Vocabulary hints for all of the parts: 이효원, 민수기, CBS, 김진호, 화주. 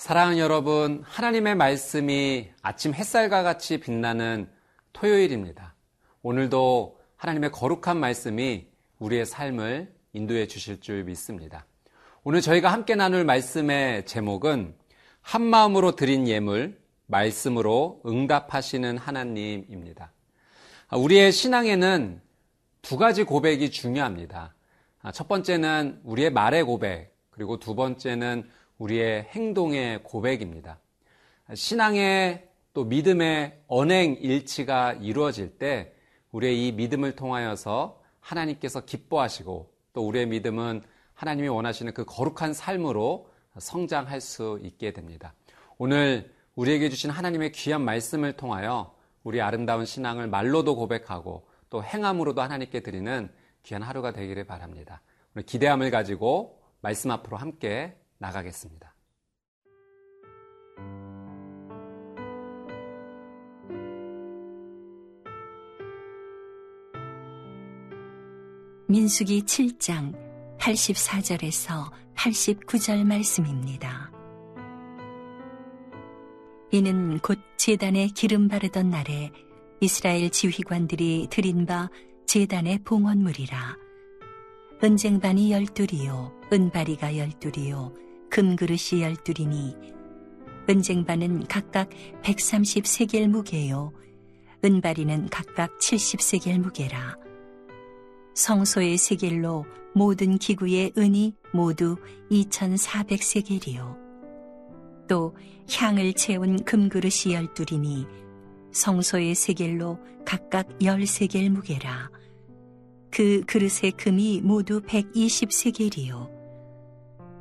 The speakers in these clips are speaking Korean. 사랑하는 여러분, 하나님의 말씀이 아침 햇살과 같이 빛나는 토요일입니다. 오늘도 하나님의 거룩한 말씀이 우리의 삶을 인도해 주실 줄 믿습니다. 오늘 저희가 함께 나눌 말씀의 제목은 한마음으로 드린 예물, 말씀으로 응답하시는 하나님입니다. 우리의 신앙에는 두 가지 고백이 중요합니다. 첫 번째는 우리의 말의 고백, 그리고 두 번째는 우리의 행동의 고백입니다. 신앙의 또 믿음의 언행 일치가 이루어질 때 우리의 이 믿음을 통하여서 하나님께서 기뻐하시고 또 우리의 믿음은 하나님이 원하시는 그 거룩한 삶으로 성장할 수 있게 됩니다. 오늘 우리에게 주신 하나님의 귀한 말씀을 통하여 우리 아름다운 신앙을 말로도 고백하고 또 행함으로도 하나님께 드리는 귀한 하루가 되기를 바랍니다. 오늘 기대함을 가지고 말씀 앞으로 함께 나가겠습니다. 민수기 7장 84절에서 89절 말씀입니다. 이는 곧 제단에 기름 바르던 날에 이스라엘 지휘관들이 드린 바 제단의 봉헌물이라. 은쟁반이 12이요 은바리가 12이요 금그릇이 12이니 은쟁반은 각각 130세겔 무게요 은바리는 각각 70세겔 무게라. 성소의 세겔로 모든 기구의 은이 모두 2400세겔이요 또 향을 채운 금그릇이 12이니 성소의 세겔로 각각 10세겔 무게라. 그 그릇의 금이 모두 120세겔이요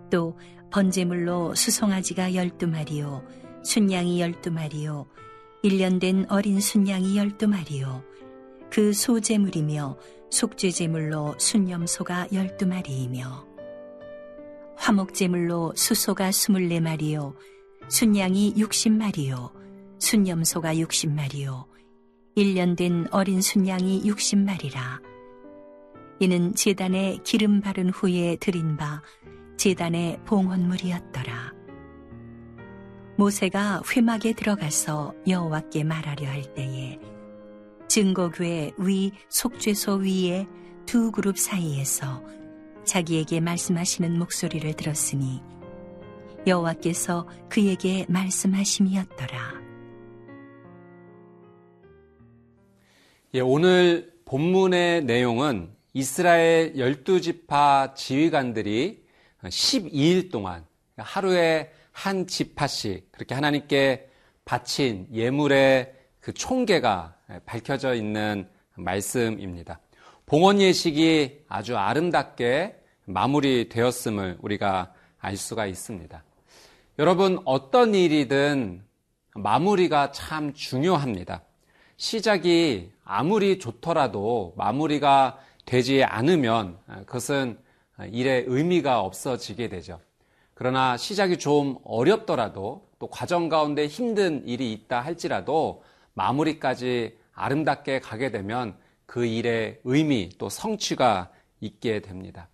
또 번제물로 수송아지가 12마리요 순양이 12마리요 1년 된 어린 순양이 12마리요 그 소제물이며 속죄제물로 순염소가 12마리이며 화목제물로 수소가 24마리요 순양이 60마리요 순염소가 60마리요 1년 된 어린 순양이 60마리라. 이는 제단에 기름 바른 후에 드린 바 제단의 봉헌물이었더라. 모세가 회막에 들어가서 여호와께 말하려 할 때에 증거궤 위 속죄소 위에 두 그룹 사이에서 자기에게 말씀하시는 목소리를 들었으니 여호와께서 그에게 말씀하심이었더라. 오늘 본문의 내용은 이스라엘 12지파 지휘관들이 12일 동안 하루에 한 지파씩 그렇게 하나님께 바친 예물의 그 총계가 밝혀져 있는 말씀입니다. 봉헌 예식이 아주 아름답게 마무리되었음을 우리가 알 수가 있습니다. 여러분, 어떤 일이든 마무리가 참 중요합니다. 시작이 아무리 좋더라도 마무리가 되지 않으면 그것은 일의 의미가 없어지게 되죠. 그러나 시작이 좀 어렵더라도 또 과정 가운데 힘든 일이 있다 할지라도 마무리까지 아름답게 가게 되면 그 일의 의미 또 성취가 있게 됩니다.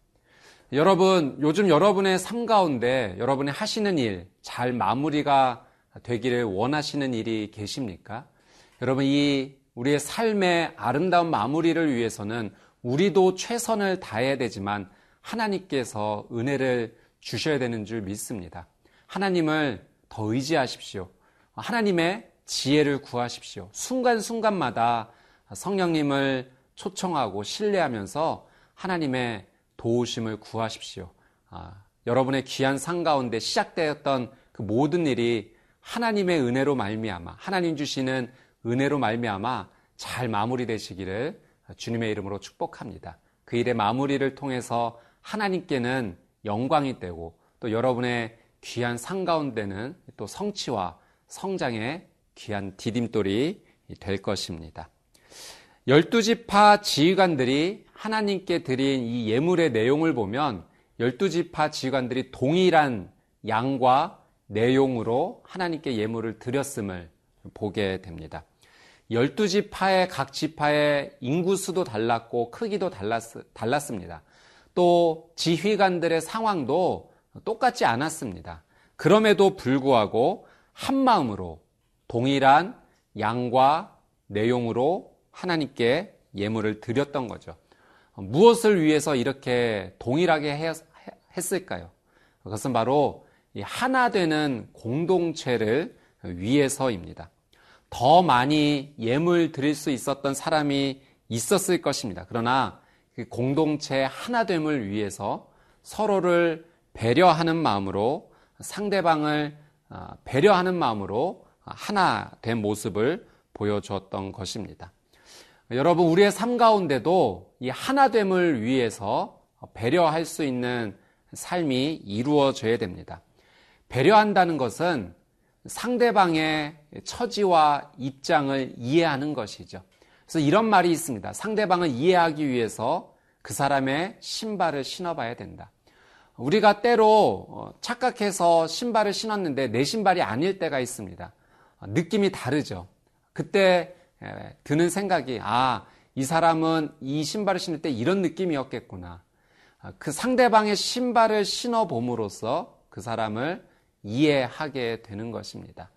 여러분, 요즘 여러분의 삶 가운데 여러분이 하시는 일 잘 마무리가 되기를 원하시는 일이 계십니까? 여러분, 이 우리의 삶의 아름다운 마무리를 위해서는 우리도 최선을 다해야 되지만 하나님께서 은혜를 주셔야 되는 줄 믿습니다. 하나님을 더 의지하십시오. 하나님의 지혜를 구하십시오. 순간순간마다 성령님을 초청하고 신뢰하면서 하나님의 도우심을 구하십시오. 여러분의 귀한 삶 가운데 시작되었던 그 모든 일이 하나님의 은혜로 말미암아, 하나님 주시는 은혜로 말미암아 잘 마무리되시기를 주님의 이름으로 축복합니다. 그 일의 마무리를 통해서 하나님께는 영광이 되고 또 여러분의 귀한 삶 가운데는 또 성취와 성장의 귀한 디딤돌이 될 것입니다. 12지파 지휘관들이 하나님께 드린 이 예물의 내용을 보면 12지파 지휘관들이 동일한 양과 내용으로 하나님께 예물을 드렸음을 보게 됩니다. 12지파의 각 지파의 인구수도 달랐고 크기도 달랐습니다. 또 지휘관들의 상황도 똑같지 않았습니다. 그럼에도 불구하고 한 마음으로 동일한 양과 내용으로 하나님께 예물을 드렸던 거죠. 무엇을 위해서 이렇게 동일하게 했을까요? 그것은 바로 하나 되는 공동체를 위해서입니다. 더 많이 예물 드릴 수 있었던 사람이 있었을 것입니다. 그러나 그 공동체 하나됨을 위해서 서로를 배려하는 마음으로, 상대방을 배려하는 마음으로 하나 된 모습을 보여주었던 것입니다. 여러분, 우리의 삶 가운데도 이 하나됨을 위해서 배려할 수 있는 삶이 이루어져야 됩니다. 배려한다는 것은 상대방의 처지와 입장을 이해하는 것이죠. 그래서 이런 말이 있습니다. 상대방을 이해하기 위해서 그 사람의 신발을 신어봐야 된다. 우리가 때로 착각해서 신발을 신었는데 내 신발이 아닐 때가 있습니다. 느낌이 다르죠. 그때 드는 생각이, 아, 이 사람은 이 신발을 신을 때 이런 느낌이었겠구나. 그 상대방의 신발을 신어봄으로써 그 사람을 이해하게 되는 것입니다.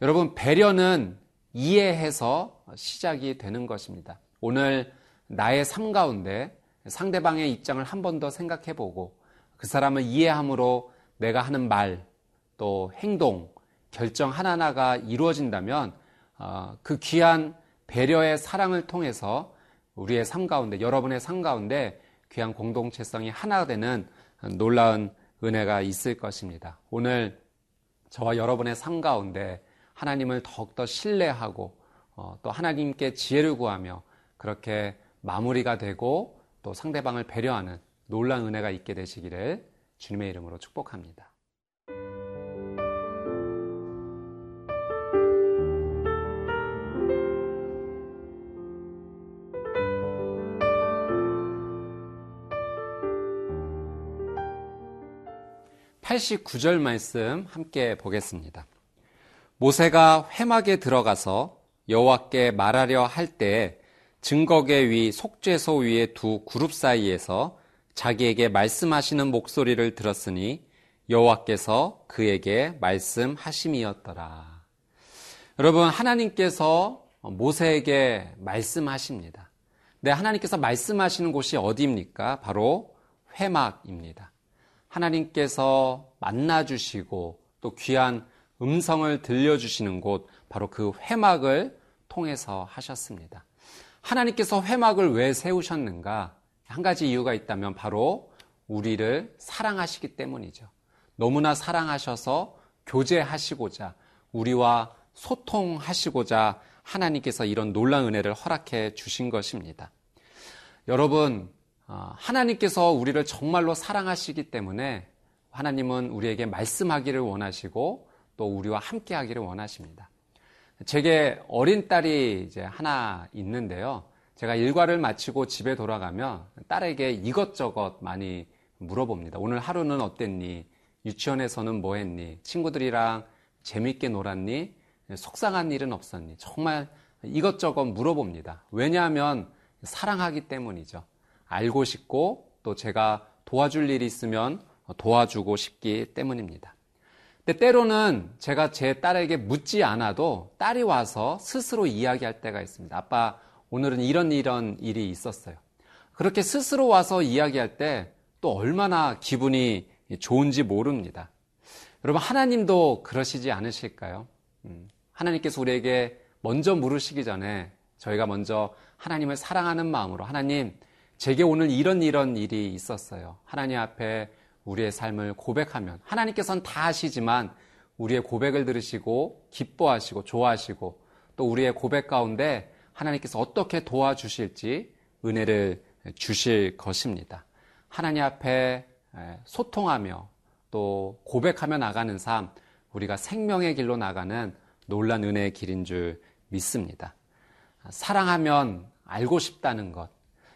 여러분, 배려는 이해해서 시작이 되는 것입니다. 오늘 나의 삶 가운데 상대방의 입장을 한 번 더 생각해보고 그 사람을 이해함으로 내가 하는 말, 또 행동, 결정 하나하나가 이루어진다면 그 귀한 배려의 사랑을 통해서 우리의 삶 가운데, 여러분의 삶 가운데 귀한 공동체성이 하나 되는 놀라운 은혜가 있을 것입니다. 오늘 저와 여러분의 삶 가운데 하나님을 더욱더 신뢰하고 또 하나님께 지혜를 구하며 그렇게 마무리가 되고 또 상대방을 배려하는 놀라운 은혜가 있게 되시기를 주님의 이름으로 축복합니다. 편 89절 말씀 함께 보겠습니다. 모세가 회막에 들어가서 여호와께 말하려 할 때에 증거궤 위 속죄소 위의 두 그룹 사이에서 자기에게 말씀하시는 목소리를 들었으니 여호와께서 그에게 말씀하심이었더라. 여러분, 하나님께서 모세에게 말씀하십니다. 근데 하나님께서 말씀하시는 곳이 어디입니까? 바로 회막입니다. 하나님께서 만나주시고 또 귀한 음성을 들려주시는 곳, 바로 그 회막을 통해서 하셨습니다. 하나님께서 회막을 왜 세우셨는가? 한 가지 이유가 있다면 바로 우리를 사랑하시기 때문이죠. 너무나 사랑하셔서 교제하시고자, 우리와 소통하시고자 하나님께서 이런 놀라운 은혜를 허락해 주신 것입니다. 여러분, 하나님께서 우리를 정말로 사랑하시기 때문에 하나님은 우리에게 말씀하기를 원하시고 또 우리와 함께하기를 원하십니다. 제게 어린 딸이 이제 하나 있는데요. 제가 일과를 마치고 집에 돌아가면 딸에게 이것저것 많이 물어봅니다. 오늘 하루는 어땠니? 유치원에서는 뭐 했니? 친구들이랑 재밌게 놀았니? 속상한 일은 없었니? 정말 이것저것 물어봅니다. 왜냐하면 사랑하기 때문이죠. 알고 싶고 또 제가 도와줄 일이 있으면 도와주고 싶기 때문입니다. 근데 때로는 제가 제 딸에게 묻지 않아도 딸이 와서 스스로 이야기할 때가 있습니다. 아빠, 오늘은 이런 일이 있었어요. 그렇게 스스로 와서 이야기할 때 또 얼마나 기분이 좋은지 모릅니다. 여러분, 하나님도 그러시지 않으실까요? 하나님께서 우리에게 먼저 물으시기 전에 저희가 먼저 하나님을 사랑하는 마음으로, 하나님, 제게 오늘 이런 일이 있었어요. 하나님 앞에 우리의 삶을 고백하면 하나님께서는 다 아시지만 우리의 고백을 들으시고 기뻐하시고 좋아하시고 또 우리의 고백 가운데 하나님께서 어떻게 도와주실지 은혜를 주실 것입니다. 하나님 앞에 소통하며 또 고백하며 나가는 삶, 우리가 생명의 길로 나가는 놀란 은혜의 길인 줄 믿습니다. 사랑하면 알고 싶다는 것,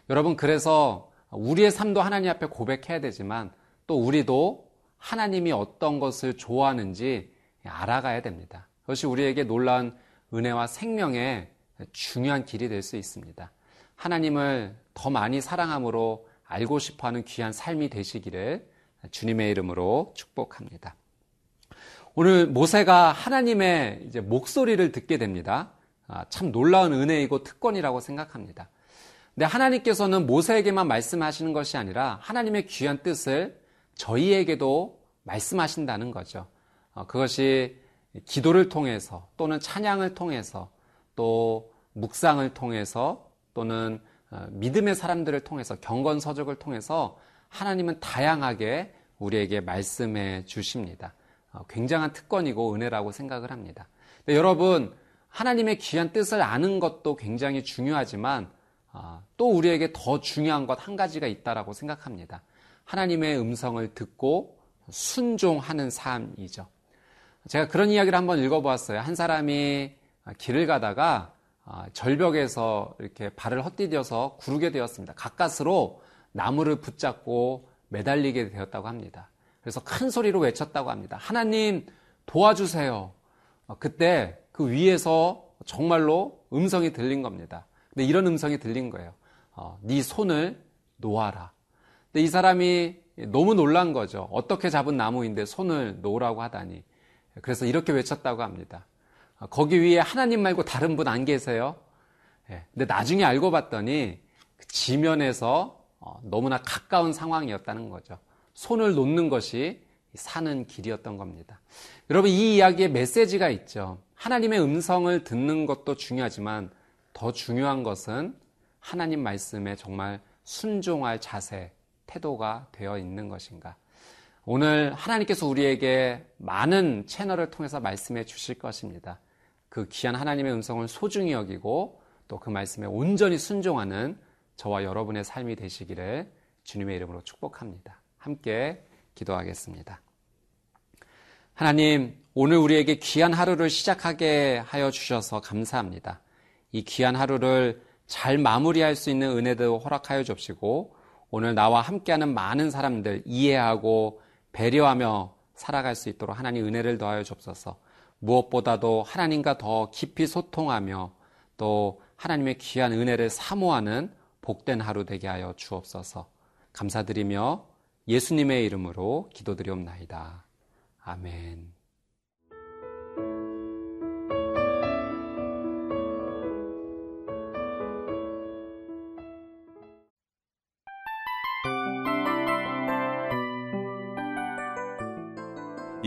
여러분, 그래서 우리의 삶도 하나님 앞에 고백해야 되지만 또 우리도 하나님이 어떤 것을 좋아하는지 알아가야 됩니다. 그것이 우리에게 놀라운 은혜와 생명의 중요한 길이 될 수 있습니다. 하나님을 더 많이 사랑함으로 알고 싶어하는 귀한 삶이 되시기를 주님의 이름으로 축복합니다. 오늘 모세가 하나님의 이제 목소리를 듣게 됩니다. 참 놀라운 은혜이고 특권이라고 생각합니다. 근데 하나님께서는 모세에게만 말씀하시는 것이 아니라 하나님의 귀한 뜻을 저희에게도 말씀하신다는 거죠. 그것이 기도를 통해서 또는 찬양을 통해서 또 묵상을 통해서 또는 믿음의 사람들을 통해서 경건서적을 통해서 하나님은 다양하게 우리에게 말씀해 주십니다. 굉장한 특권이고 은혜라고 생각을 합니다. 근데 여러분, 하나님의 귀한 뜻을 아는 것도 굉장히 중요하지만 또 우리에게 더 중요한 것 한 가지가 있다라고 생각합니다. 하나님의 음성을 듣고 순종하는 삶이죠. 제가 그런 이야기를 한번 읽어보았어요. 한 사람이 길을 가다가 절벽에서 이렇게 발을 헛디뎌서 구르게 되었습니다. 가까스로 나무를 붙잡고 매달리게 되었다고 합니다. 그래서 큰 소리로 외쳤다고 합니다. 하나님 도와주세요. 그때 그 위에서 정말로 음성이 들린 겁니다. 근데 이런 음성이 들린 거예요. 네 손을 놓아라. 근데 이 사람이 너무 놀란 거죠. 어떻게 잡은 나무인데 손을 놓으라고 하다니. 그래서 이렇게 외쳤다고 합니다. 거기 위에 하나님 말고 다른 분 안 계세요? 근데 나중에 알고 봤더니 지면에서 너무나 가까운 상황이었다는 거죠. 손을 놓는 것이 사는 길이었던 겁니다. 여러분, 이 이야기에 메시지가 있죠. 하나님의 음성을 듣는 것도 중요하지만 더 중요한 것은 하나님 말씀에 정말 순종할 자세, 태도가 되어 있는 것인가. 오늘 하나님께서 우리에게 많은 채널을 통해서 말씀해 주실 것입니다. 그 귀한 하나님의 음성을 소중히 여기고 또 그 말씀에 온전히 순종하는 저와 여러분의 삶이 되시기를 주님의 이름으로 축복합니다. 함께 기도하겠습니다. 하나님, 오늘 우리에게 귀한 하루를 시작하게 하여 주셔서 감사합니다. 이 귀한 하루를 잘 마무리할 수 있는 은혜도 허락하여 주시고 오늘 나와 함께하는 많은 사람들 이해하고 배려하며 살아갈 수 있도록 하나님 은혜를 더하여 주옵소서. 무엇보다도 하나님과 더 깊이 소통하며 또 하나님의 귀한 은혜를 사모하는 복된 하루 되게 하여 주옵소서. 감사드리며 예수님의 이름으로 기도드리옵나이다. 아멘.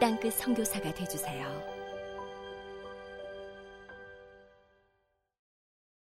땅끝 선교사가 되어주세요.